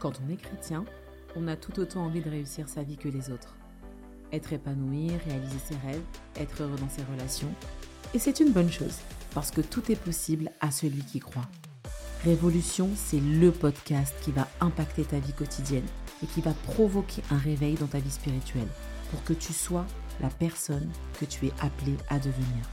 Quand on est chrétien, on a tout autant envie de réussir sa vie que les autres. Être épanoui, réaliser ses rêves, être heureux dans ses relations. Et c'est une bonne chose, parce que tout est possible à celui qui croit. Révolution, c'est le podcast qui va impacter ta vie quotidienne et qui va provoquer un réveil dans ta vie spirituelle pour que tu sois la personne que tu es appelée à devenir.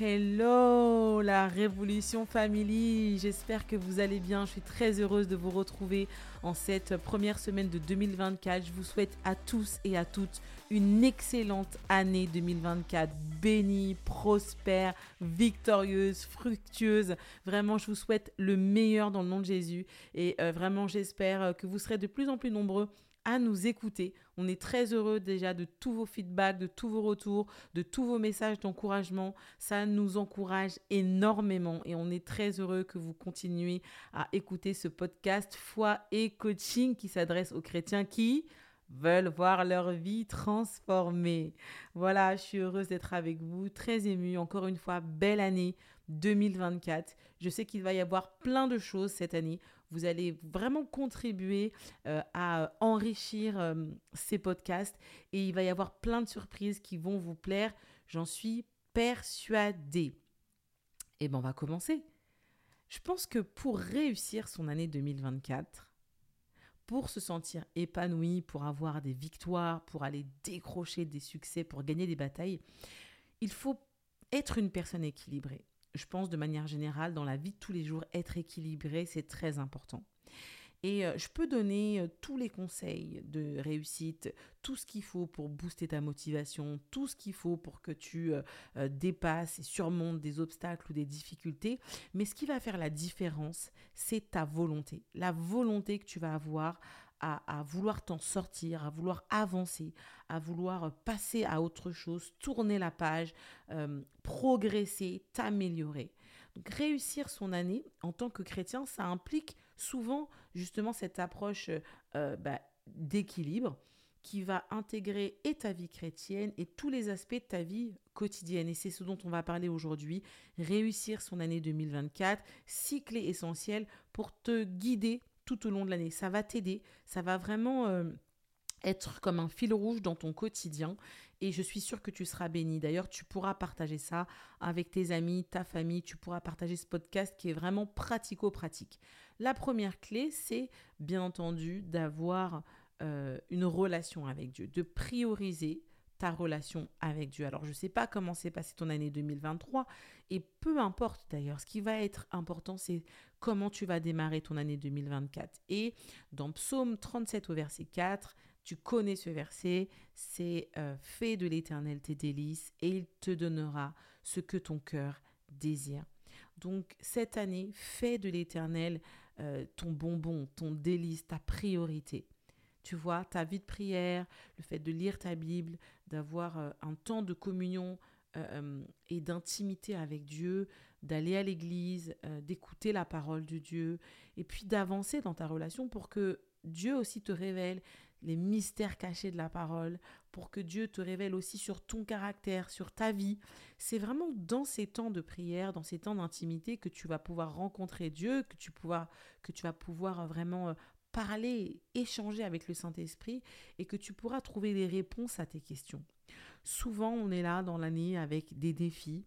Hello la Révolution Family, j'espère que vous allez bien, je suis très heureuse de vous retrouver en cette première semaine de 2024. Je vous souhaite à tous et à toutes une excellente année 2024, bénie, prospère, victorieuse, fructueuse. Vraiment, je vous souhaite le meilleur dans le nom de Jésus et vraiment j'espère que vous serez de plus en plus nombreux à nous écouter. On est très heureux déjà de tous vos feedbacks, de tous vos retours, de tous vos messages d'encouragement. Ça nous encourage énormément et on est très heureux que vous continuiez à écouter ce podcast Foi et Coaching qui s'adresse aux chrétiens qui veulent voir leur vie transformée. Voilà, je suis heureuse d'être avec vous, très émue. Encore une fois, belle année 2024. Je sais qu'il va y avoir plein de choses cette année. Vous allez vraiment contribuer à enrichir ces podcasts et il va y avoir plein de surprises qui vont vous plaire. J'en suis persuadée. Et bien, on va commencer. Je pense que pour réussir son année 2024, pour se sentir épanoui, pour avoir des victoires, pour aller décrocher des succès, pour gagner des batailles, il faut être une personne équilibrée. Je pense de manière générale, dans la vie de tous les jours, être équilibré, c'est très important. Et je peux donner tous les conseils de réussite, tout ce qu'il faut pour booster ta motivation, tout ce qu'il faut pour que tu dépasses et surmontes des obstacles ou des difficultés. Mais ce qui va faire la différence, c'est ta volonté. La volonté que tu vas avoir à vouloir t'en sortir, à vouloir avancer, à vouloir passer à autre chose, tourner la page, progresser, t'améliorer. Donc, réussir son année en tant que chrétien, ça implique souvent justement cette approche d'équilibre qui va intégrer et ta vie chrétienne et tous les aspects de ta vie quotidienne. Et c'est ce dont on va parler aujourd'hui, réussir son année 2024, six clés essentielles pour te guider tout au long de l'année. Ça va t'aider, ça va vraiment être comme un fil rouge dans ton quotidien et je suis sûre que tu seras béni. D'ailleurs, tu pourras partager ça avec tes amis, ta famille, tu pourras partager ce podcast qui est vraiment pratico-pratique. La première clé, c'est bien entendu d'avoir une relation avec Dieu, de prioriser ta relation avec Dieu. Alors, je ne sais pas comment s'est passée ton année 2023 et peu importe d'ailleurs, ce qui va être important, c'est comment tu vas démarrer ton année 2024. Et dans Psaume 37 au verset 4, tu connais ce verset, c'est « Fais de l'Éternel tes délices et il te donnera ce que ton cœur désire ». Donc, cette année, fais de l'Éternel ton bonbon, ton délice, ta priorité. Tu vois, ta vie de prière, le fait de lire ta Bible, d'avoir un temps de communion et d'intimité avec Dieu, d'aller à l'église, d'écouter la parole de Dieu et puis d'avancer dans ta relation pour que Dieu aussi te révèle les mystères cachés de la parole, pour que Dieu te révèle aussi sur ton caractère, sur ta vie. C'est vraiment dans ces temps de prière, dans ces temps d'intimité que tu vas pouvoir rencontrer Dieu, que tu vas pouvoir vraiment parler, échanger avec le Saint-Esprit et que tu pourras trouver des réponses à tes questions. Souvent, on est là dans l'année avec des défis,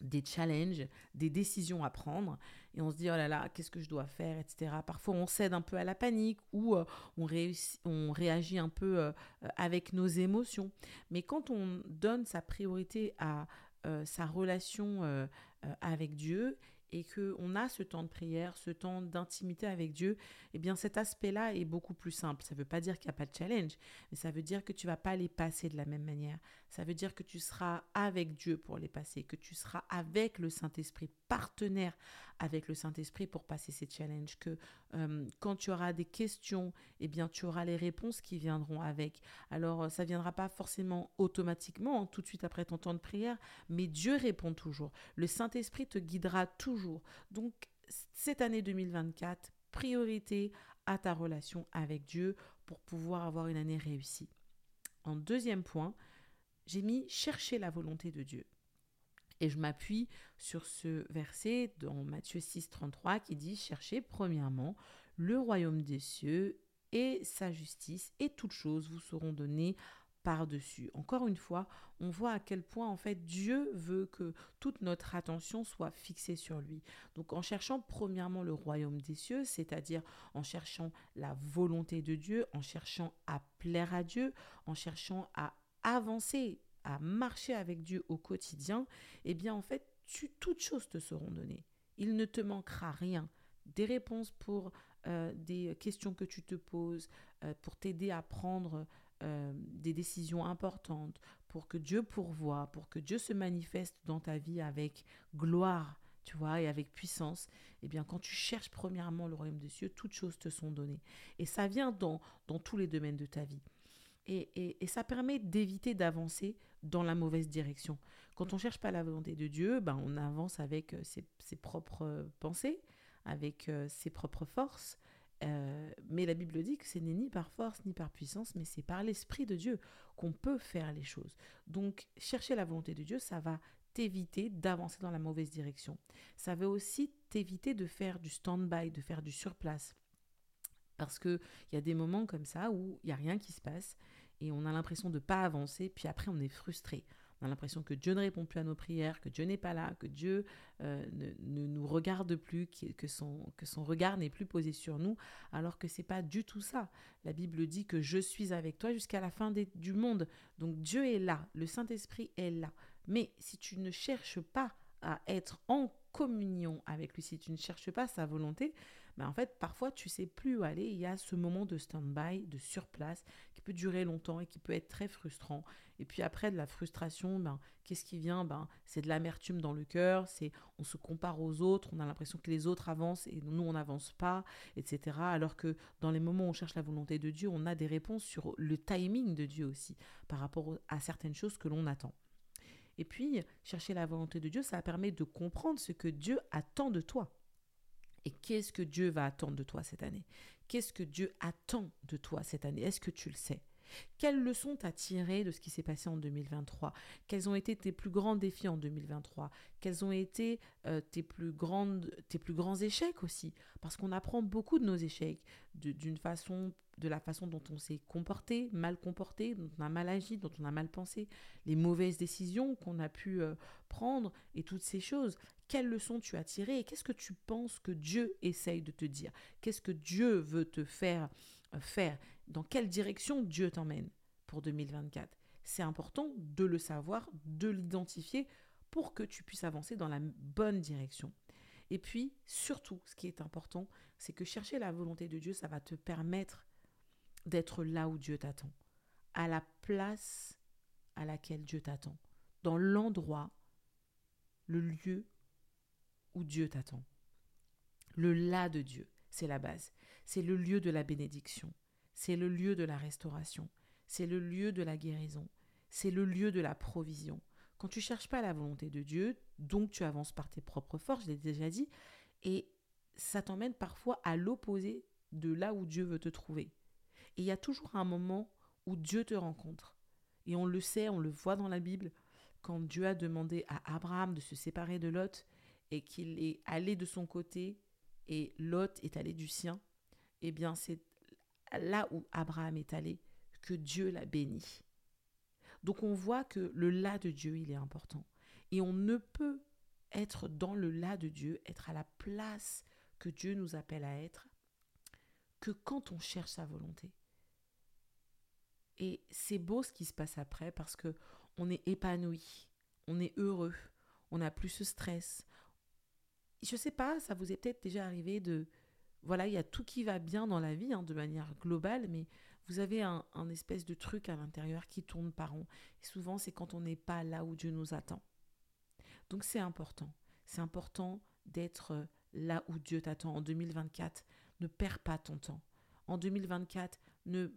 des challenges, des décisions à prendre et on se dit « oh là là, qu'est-ce que je dois faire ?» etc. Parfois, on cède un peu à la panique ou on réagit un peu avec nos émotions. Mais quand on donne sa priorité à sa relation avec Dieu et qu'on a ce temps de prière, ce temps d'intimité avec Dieu, eh bien cet aspect-là est beaucoup plus simple. Ça ne veut pas dire qu'il n'y a pas de challenge, mais ça veut dire que tu ne vas pas les passer de la même manière. Ça veut dire que tu seras avec Dieu pour les passer, que tu seras avec le Saint-Esprit, partenaire avec le Saint-Esprit pour passer ces challenges, que quand tu auras des questions, eh bien tu auras les réponses qui viendront avec. Alors, ça ne viendra pas forcément automatiquement, tout de suite après ton temps de prière, mais Dieu répond toujours. Le Saint-Esprit te guidera toujours. Donc, cette année 2024, priorité à ta relation avec Dieu pour pouvoir avoir une année réussie. En deuxième point, j'ai mis « chercher la volonté de Dieu ». Et je m'appuie sur ce verset dans Matthieu 6,33 qui dit « Cherchez premièrement le royaume des cieux et sa justice et toutes choses vous seront données par-dessus. » Encore une fois, on voit à quel point en fait Dieu veut que toute notre attention soit fixée sur lui. Donc en cherchant premièrement le royaume des cieux, c'est-à-dire en cherchant la volonté de Dieu, en cherchant à plaire à Dieu, en cherchant à avancer, à marcher avec Dieu au quotidien, eh bien en fait, toutes choses te seront données. Il ne te manquera rien. Des réponses pour des questions que tu te poses, pour t'aider à prendre des décisions importantes, pour que Dieu pourvoie, pour que Dieu se manifeste dans ta vie avec gloire, tu vois, et avec puissance. Eh bien, quand tu cherches premièrement le royaume des cieux, toutes choses te sont données. Et ça vient dans tous les domaines de ta vie. Et ça permet d'éviter d'avancer dans la mauvaise direction. Quand on ne cherche pas la volonté de Dieu, ben on avance avec ses propres pensées, avec ses propres forces. Mais la Bible dit que ce n'est ni par force ni par puissance, mais c'est par l'Esprit de Dieu qu'on peut faire les choses. Donc, chercher la volonté de Dieu, ça va t'éviter d'avancer dans la mauvaise direction. Ça veut aussi t'éviter de faire du stand-by, de faire du surplace. Parce qu'il y a des moments comme ça où il n'y a rien qui se passe et on a l'impression de ne pas avancer, puis après on est frustré. On a l'impression que Dieu ne répond plus à nos prières, que Dieu n'est pas là, que Dieu ne nous regarde plus, que son regard n'est plus posé sur nous, alors que ce n'est pas du tout ça. La Bible dit que je suis avec toi jusqu'à la fin du monde. Donc Dieu est là, le Saint-Esprit est là. Mais si tu ne cherches pas à être en communion avec lui, si tu ne cherches pas sa volonté, ben en fait, parfois, tu ne sais plus où aller. Il y a ce moment de stand-by, de surplace, qui peut durer longtemps et qui peut être très frustrant. Et puis après, de la frustration, qu'est-ce qui vient ? C'est de l'amertume dans le cœur, on se compare aux autres, on a l'impression que les autres avancent et nous, on n'avance pas, etc. Alors que dans les moments où on cherche la volonté de Dieu, on a des réponses sur le timing de Dieu aussi, par rapport à certaines choses que l'on attend. Et puis, chercher la volonté de Dieu, ça permet de comprendre ce que Dieu attend de toi. Et qu'est-ce que Dieu va attendre de toi cette année ? Qu'est-ce que Dieu attend de toi cette année ? Est-ce que tu le sais ? Quelles leçons t'as tirées de ce qui s'est passé en 2023 ? Quels ont été tes plus grands défis en 2023 ? Quels ont été tes plus grands échecs aussi ? Parce qu'on apprend beaucoup de nos échecs, de la façon dont on s'est comporté, dont on a mal agi, dont on a mal pensé, les mauvaises décisions qu'on a pu prendre et toutes ces choses. Quelles leçons tu as tirées et qu'est-ce que tu penses que Dieu essaye de te dire ? Qu'est-ce que Dieu veut te faire ? Dans quelle direction Dieu t'emmène pour 2024 ? C'est important de le savoir, de l'identifier pour que tu puisses avancer dans la bonne direction. Et puis, surtout, ce qui est important, c'est que chercher la volonté de Dieu, ça va te permettre d'être là où Dieu t'attend, à la place à laquelle Dieu t'attend, dans l'endroit, le lieu où Dieu t'attend. Le là de Dieu, c'est la base. C'est le lieu de la bénédiction. C'est le lieu de la restauration. C'est le lieu de la guérison. C'est le lieu de la provision. Quand tu ne cherches pas la volonté de Dieu, donc tu avances par tes propres forces, je l'ai déjà dit, et ça t'emmène parfois à l'opposé de là où Dieu veut te trouver. Et il y a toujours un moment où Dieu te rencontre. Et on le sait, on le voit dans la Bible, quand Dieu a demandé à Abraham de se séparer de Lot, et qu'il est allé de son côté, et Lot est allé du sien, eh bien c'est là où Abraham est allé que Dieu l'a béni. Donc on voit que le là de Dieu, il est important. Et on ne peut être dans le là de Dieu, être à la place que Dieu nous appelle à être, que quand on cherche sa volonté. Et c'est beau ce qui se passe après, parce qu'on est épanoui, on est heureux, on n'a plus ce stress. Je ne sais pas, ça vous est peut-être déjà arrivé de... Voilà, il y a tout qui va bien dans la vie, de manière globale, mais vous avez un espèce de truc à l'intérieur qui tourne par rond. Et souvent, c'est quand on n'est pas là où Dieu nous attend. Donc, c'est important. C'est important d'être là où Dieu t'attend. En 2024, ne perds pas ton temps. En 2024, ne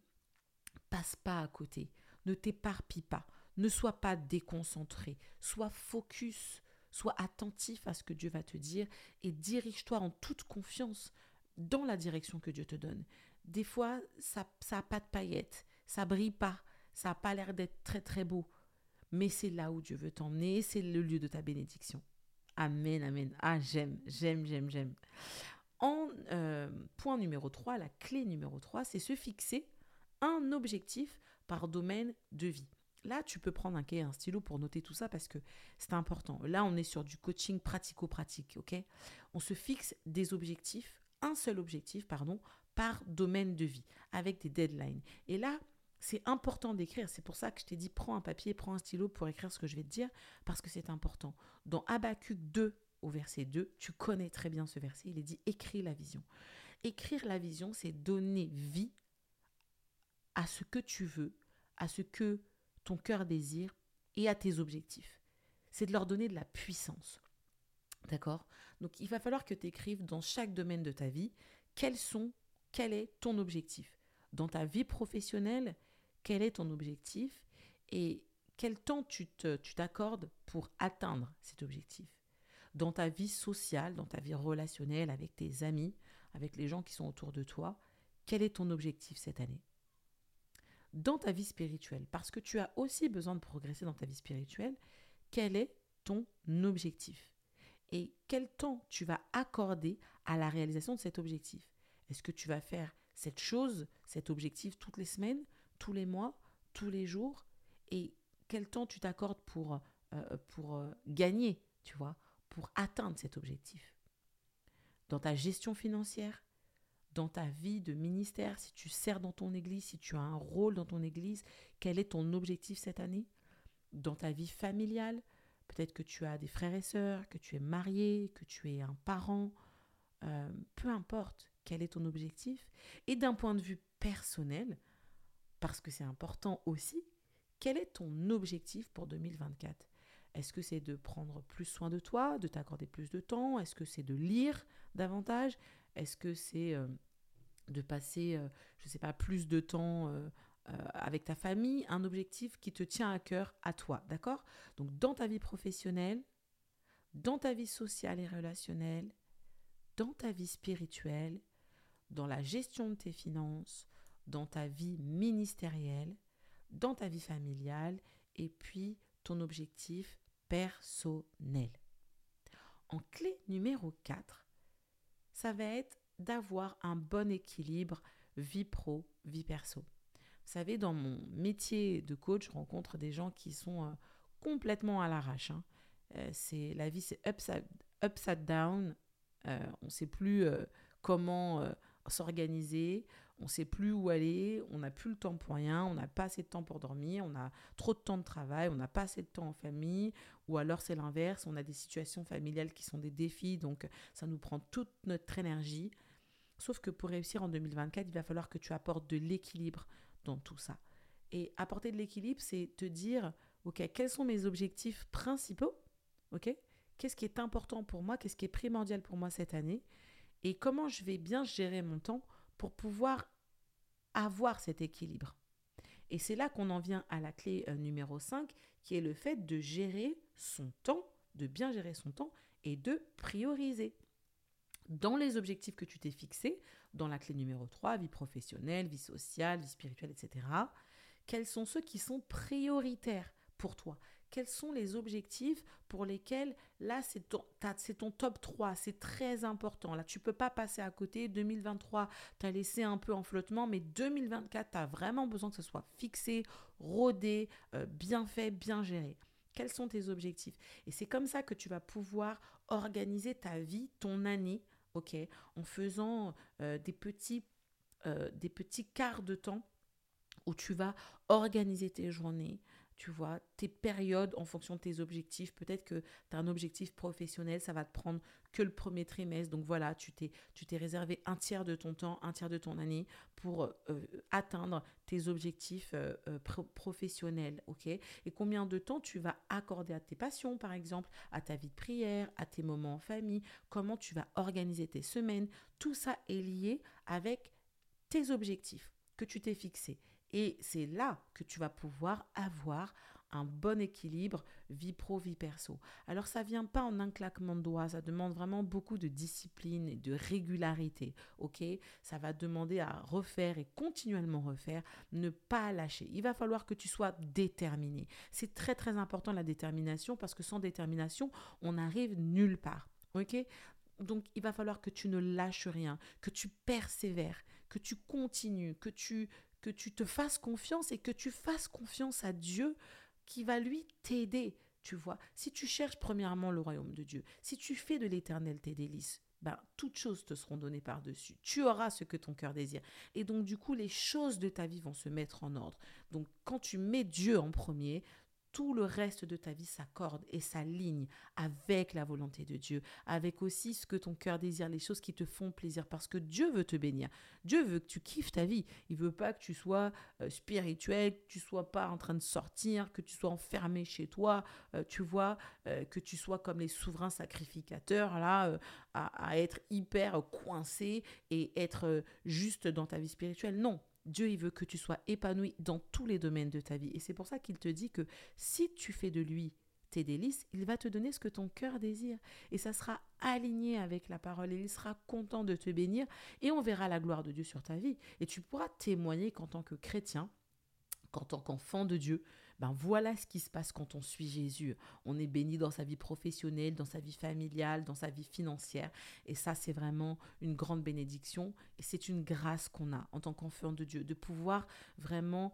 passe pas à côté. Ne t'éparpille pas. Ne sois pas déconcentré. Sois focus. Sois attentif à ce que Dieu va te dire et dirige-toi en toute confiance dans la direction que Dieu te donne. Des fois, ça n'a pas de paillettes, ça brille pas, ça n'a pas l'air d'être très très beau. mais c'est là où Dieu veut t'emmener, c'est le lieu de ta bénédiction. Amen, amen. Ah, j'aime. Point numéro 3, la clé numéro 3, c'est se fixer un objectif par domaine de vie. Là, tu peux prendre un cahier, un stylo pour noter tout ça parce que c'est important. Là, on est sur du coaching pratico-pratique, ok ? On se fixe des objectifs, un seul objectif, par domaine de vie, avec des deadlines. Et là, c'est important d'écrire. C'est pour ça que je t'ai dit, prends un papier, prends un stylo pour écrire ce que je vais te dire, parce que c'est important. Dans Habacuc 2, au verset 2, tu connais très bien ce verset, il est dit « Écris la vision ». Écrire la vision, c'est donner vie à ce que tu veux, à ce que ton cœur désire et à tes objectifs. C'est de leur donner de la puissance. D'accord ? Donc, il va falloir que tu écrives dans chaque domaine de ta vie quel est ton objectif. Dans ta vie professionnelle, quel est ton objectif et quel temps tu t'accordes pour atteindre cet objectif. Dans ta vie sociale, dans ta vie relationnelle, avec tes amis, avec les gens qui sont autour de toi, quel est ton objectif cette année ? Dans ta vie spirituelle, parce que tu as aussi besoin de progresser dans ta vie spirituelle, quel est ton objectif ? Et quel temps tu vas accorder à la réalisation de cet objectif ? Est-ce que tu vas faire cette chose, cet objectif toutes les semaines, tous les mois, tous les jours ? Et quel temps tu t'accordes pour gagner, tu vois ? Pour atteindre cet objectif. Dans ta gestion financière, dans ta vie de ministère, si tu sers dans ton église, si tu as un rôle dans ton église, quel est ton objectif cette année ? Dans ta vie familiale, peut-être que tu as des frères et sœurs, que tu es marié, que tu es un parent, peu importe quel est ton objectif. Et d'un point de vue personnel, parce que c'est important aussi, quel est ton objectif pour 2024 ? Est-ce que c'est de prendre plus soin de toi, de t'accorder plus de temps ? Est-ce que c'est de lire davantage ? Est-ce que c'est de passer, je ne sais pas, plus de temps avec ta famille ? Un objectif qui te tient à cœur à toi, d'accord ? Donc, dans ta vie professionnelle, dans ta vie sociale et relationnelle, dans ta vie spirituelle, dans la gestion de tes finances, dans ta vie ministérielle, dans ta vie familiale, et puis ton objectif personnel. En clé numéro 4, ça va être d'avoir un bon équilibre vie pro, vie perso. Vous savez, dans mon métier de coach, je rencontre des gens qui sont complètement à l'arrache. La vie, c'est upside down. On ne sait plus comment s'organiser, on ne sait plus où aller, on n'a plus le temps pour rien, on n'a pas assez de temps pour dormir, on a trop de temps de travail, on n'a pas assez de temps en famille, ou alors c'est l'inverse, on a des situations familiales qui sont des défis, donc ça nous prend toute notre énergie. Sauf que pour réussir en 2024, il va falloir que tu apportes de l'équilibre dans tout ça. Et apporter de l'équilibre, c'est te dire, ok, quels sont mes objectifs principaux ? Ok ? Qu'est-ce qui est important pour moi ? Qu'est-ce qui est primordial pour moi cette année ? Et comment je vais bien gérer mon temps pour pouvoir avoir cet équilibre. Et c'est là qu'on en vient à la clé numéro 5, qui est le fait de gérer son temps, de bien gérer son temps et de prioriser. Dans les objectifs que tu t'es fixés, dans la clé numéro 3, vie professionnelle, vie sociale, vie spirituelle, etc., quels sont ceux qui sont prioritaires pour toi ? Quels sont les objectifs pour lesquels, là, c'est ton top 3, c'est très important. Là, tu ne peux pas passer à côté. 2023, tu as laissé un peu en flottement, mais 2024, tu as vraiment besoin que ce soit fixé, rodé, bien fait, bien géré. Quels sont tes objectifs ? Et c'est comme ça que tu vas pouvoir organiser ta vie, ton année, ok, en faisant des petits quarts de temps où tu vas organiser tes journées, tu vois, tes périodes en fonction de tes objectifs. Peut-être que tu as un objectif professionnel, ça va te prendre que le premier trimestre. Donc voilà, tu t'es réservé un tiers de ton temps, un tiers de ton année pour atteindre tes objectifs professionnels, ok ? Et combien de temps tu vas accorder à tes passions, par exemple, à ta vie de prière, à tes moments en famille, comment tu vas organiser tes semaines. Tout ça est lié avec tes objectifs que tu t'es fixés. Et c'est là que tu vas pouvoir avoir un bon équilibre vie pro, vie perso. Alors ça vient pas en un claquement de doigts, ça demande vraiment beaucoup de discipline et de régularité, ok ? Ça va demander à refaire et continuellement refaire, ne pas lâcher. Il va falloir que tu sois déterminé. C'est très très important la détermination, parce que sans détermination, on n'arrive nulle part, ok ? Donc, il va falloir que tu ne lâches rien, que tu persévères, que tu continues, que tu te fasses confiance et que tu fasses confiance à Dieu qui va lui t'aider, tu vois. Si tu cherches premièrement le royaume de Dieu, si tu fais de l'Éternel tes délices, ben, toutes choses te seront données par-dessus. Tu auras ce que ton cœur désire. Et donc, du coup, les choses de ta vie vont se mettre en ordre. Donc, quand tu mets Dieu en premier, tout le reste de ta vie s'accorde et s'aligne avec la volonté de Dieu, avec aussi ce que ton cœur désire, les choses qui te font plaisir, parce que Dieu veut te bénir. Dieu veut que tu kiffes ta vie. Il veut pas que tu sois spirituel, que tu sois pas en train de sortir, que tu sois enfermé chez toi, tu vois, que tu sois comme les souverains sacrificateurs, là, à être hyper coincé et être juste dans ta vie spirituelle. Non. Dieu, il veut que tu sois épanoui dans tous les domaines de ta vie. Et c'est pour ça qu'il te dit que si tu fais de lui tes délices, il va te donner ce que ton cœur désire. Et ça sera aligné avec la parole. Et il sera content de te bénir. Et on verra la gloire de Dieu sur ta vie. Et tu pourras témoigner qu'en tant que chrétien, qu'en tant qu'enfant de Dieu, ben voilà ce qui se passe quand on suit Jésus. On est béni dans sa vie professionnelle, dans sa vie familiale, dans sa vie financière. Et ça, c'est vraiment une grande bénédiction. Et c'est une grâce qu'on a en tant qu'enfant de Dieu, de pouvoir vraiment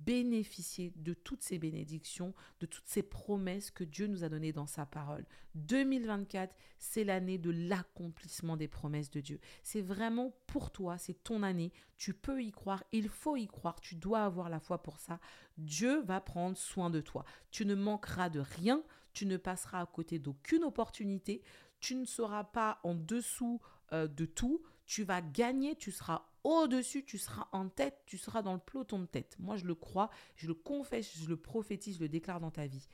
bénéficier de toutes ces bénédictions, de toutes ces promesses que Dieu nous a données dans sa parole. 2024, c'est l'année de l'accomplissement des promesses de Dieu. C'est vraiment pour toi, c'est ton année. Tu peux y croire, il faut y croire, tu dois avoir la foi pour ça. Dieu va prendre soin de toi. Tu ne manqueras de rien, tu ne passeras à côté d'aucune opportunité, tu ne seras pas en dessous de tout, tu vas gagner, tu seras au-dessus, tu seras en tête, tu seras dans le peloton de tête. Moi, je le crois, je le confesse, je le prophétise, je le déclare dans ta vie.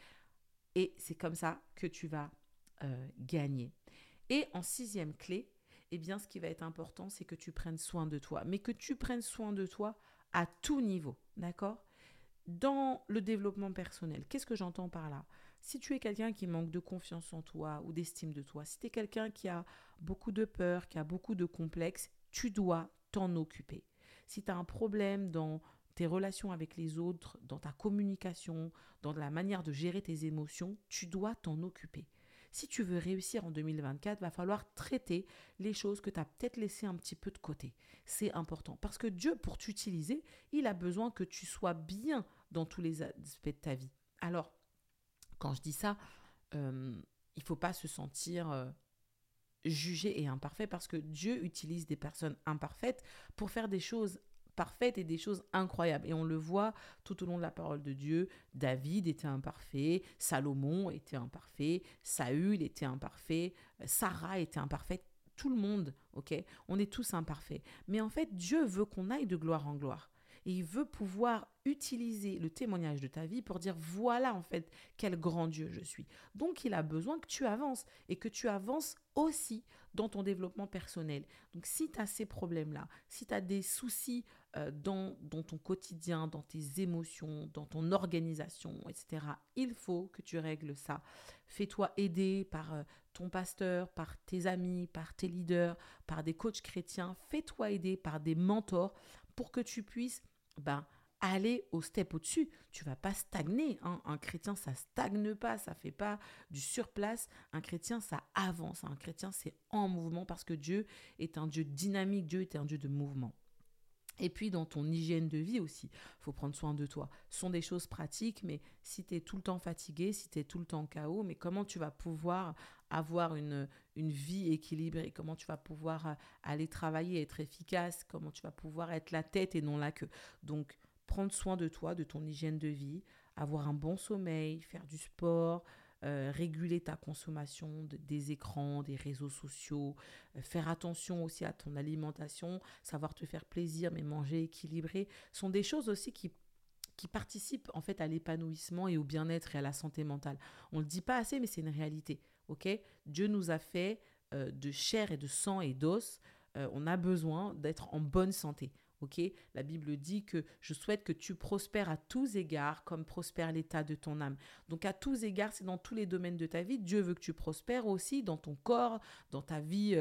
Et c'est comme ça que tu vas gagner. Et en sixième clé, eh bien, ce qui va être important, c'est que tu prennes soin de toi. Mais que tu prennes soin de toi à tout niveau, d'accord ? Dans le développement personnel, qu'est-ce que j'entends par là ? Si tu es quelqu'un qui manque de confiance en toi ou d'estime de toi, si tu es quelqu'un qui a beaucoup de peur, qui a beaucoup de complexes, tu dois t'en occuper. Si tu as un problème dans tes relations avec les autres, dans ta communication, dans la manière de gérer tes émotions, tu dois t'en occuper. Si tu veux réussir en 2024, va falloir traiter les choses que tu as peut-être laissées un petit peu de côté. C'est important parce que Dieu, pour t'utiliser, il a besoin que tu sois bien dans tous les aspects de ta vie. Alors, quand je dis ça, il ne faut pas se sentir jugé et imparfait, parce que Dieu utilise des personnes imparfaites pour faire des choses parfaites et des choses incroyables. Et on le voit tout au long de la parole de Dieu. David était imparfait, Salomon était imparfait, Saül était imparfait, Sarah était imparfaite, tout le monde, ok ? On est tous imparfaits. Mais en fait, Dieu veut qu'on aille de gloire en gloire. Et il veut pouvoir utiliser le témoignage de ta vie pour dire « Voilà en fait quel grand Dieu je suis ». Donc, il a besoin que tu avances et que tu avances aussi dans ton développement personnel. Donc, si tu as ces problèmes-là, si tu as des soucis dans ton quotidien, dans tes émotions, dans ton organisation, etc., il faut que tu règles ça. Fais-toi aider par ton pasteur, par tes amis, par tes leaders, par des coachs chrétiens. Fais-toi aider par des mentors pour que tu puisses aller au step au-dessus. Tu ne vas pas stagner, hein. Un chrétien, ça ne stagne pas, ça ne fait pas du surplace. Un chrétien, ça avance. Un chrétien, c'est en mouvement, parce que Dieu est un Dieu dynamique, Dieu est un Dieu de mouvement. Et puis, dans ton hygiène de vie aussi, il faut prendre soin de toi. Ce sont des choses pratiques, mais si tu es tout le temps fatigué, si tu es tout le temps KO, mais comment tu vas pouvoir avoir une vie équilibrée? Comment tu vas pouvoir aller travailler, être efficace? Comment tu vas pouvoir être la tête et non la queue? Donc, prendre soin de toi, de ton hygiène de vie, avoir un bon sommeil, faire du sport, réguler ta consommation des écrans, des réseaux sociaux, faire attention aussi à ton alimentation, savoir te faire plaisir, mais manger équilibré, sont des choses aussi qui participent en fait à l'épanouissement et au bien-être et à la santé mentale. On ne le dit pas assez, mais c'est une réalité, ok ? Dieu nous a fait de chair et de sang et d'os, on a besoin d'être en bonne santé. Ok, la Bible dit que je souhaite que tu prospères à tous égards comme prospère l'état de ton âme. Donc à tous égards, c'est dans tous les domaines de ta vie. Dieu veut que tu prospères aussi dans ton corps, dans ta vie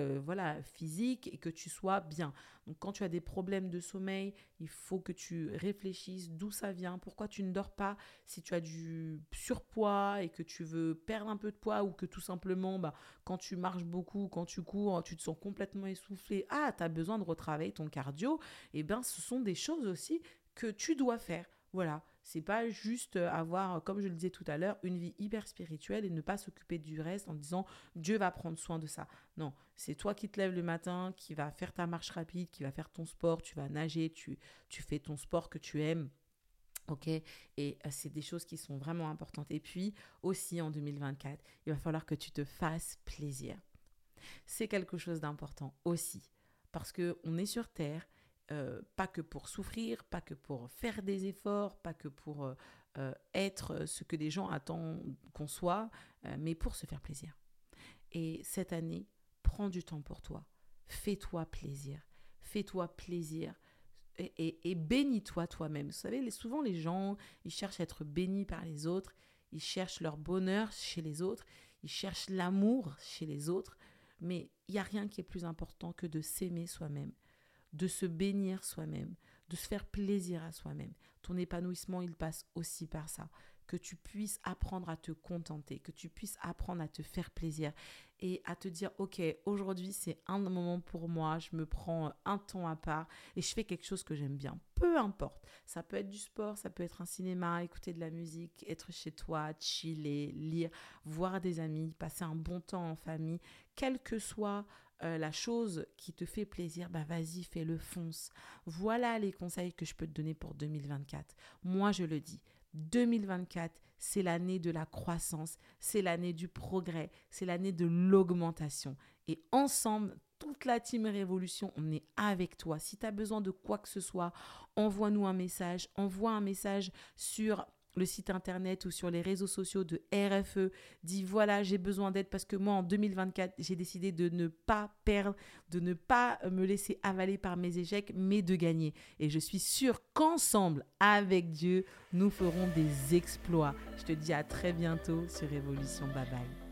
physique et que tu sois bien. Donc quand tu as des problèmes de sommeil, il faut que tu réfléchisses d'où ça vient, pourquoi tu ne dors pas. Si tu as du surpoids et que tu veux perdre un peu de poids ou que tout simplement quand tu marches beaucoup, quand tu cours, tu te sens complètement essoufflé, tu as besoin de retravailler ton cardio, et ce sont des choses aussi que tu dois faire. Voilà, c'est pas juste avoir, comme je le disais tout à l'heure, une vie hyper spirituelle et ne pas s'occuper du reste en disant Dieu va prendre soin de ça. Non, c'est toi qui te lèves le matin, qui va faire ta marche rapide, qui va faire ton sport, tu vas nager, tu fais ton sport que tu aimes. Ok, et c'est des choses qui sont vraiment importantes. Et puis aussi en 2024, il va falloir que tu te fasses plaisir. C'est quelque chose d'important aussi parce qu'on est sur Terre. Pas que pour souffrir, pas que pour faire des efforts, pas que pour être ce que les gens attendent qu'on soit, mais pour se faire plaisir. Et cette année, prends du temps pour toi. Fais-toi plaisir. Et bénis-toi toi-même. Vous savez, souvent les gens, ils cherchent à être bénis par les autres, ils cherchent leur bonheur chez les autres, ils cherchent l'amour chez les autres, mais il n'y a rien qui est plus important que de s'aimer soi-même, de se bénir soi-même, de se faire plaisir à soi-même. Ton épanouissement, il passe aussi par ça. Que tu puisses apprendre à te contenter, que tu puisses apprendre à te faire plaisir et à te dire, ok, aujourd'hui, c'est un moment pour moi, je me prends un temps à part et je fais quelque chose que j'aime bien. Peu importe, ça peut être du sport, ça peut être un cinéma, écouter de la musique, être chez toi, chiller, lire, voir des amis, passer un bon temps en famille, quelle que soit la chose qui te fait plaisir, vas-y, fais-le, fonce. Voilà les conseils que je peux te donner pour 2024. Moi, je le dis, 2024, c'est l'année de la croissance, c'est l'année du progrès, c'est l'année de l'augmentation. Et ensemble, toute la team Révolution, on est avec toi. Si tu as besoin de quoi que ce soit, envoie-nous un message. Envoie un message sur le site internet ou sur les réseaux sociaux de RFE. Dis voilà, j'ai besoin d'aide parce que moi, en 2024, j'ai décidé de ne pas perdre, de ne pas me laisser avaler par mes échecs, mais de gagner. Et je suis sûre qu'ensemble, avec Dieu, nous ferons des exploits. Je te dis à très bientôt sur Révolution. Bye bye.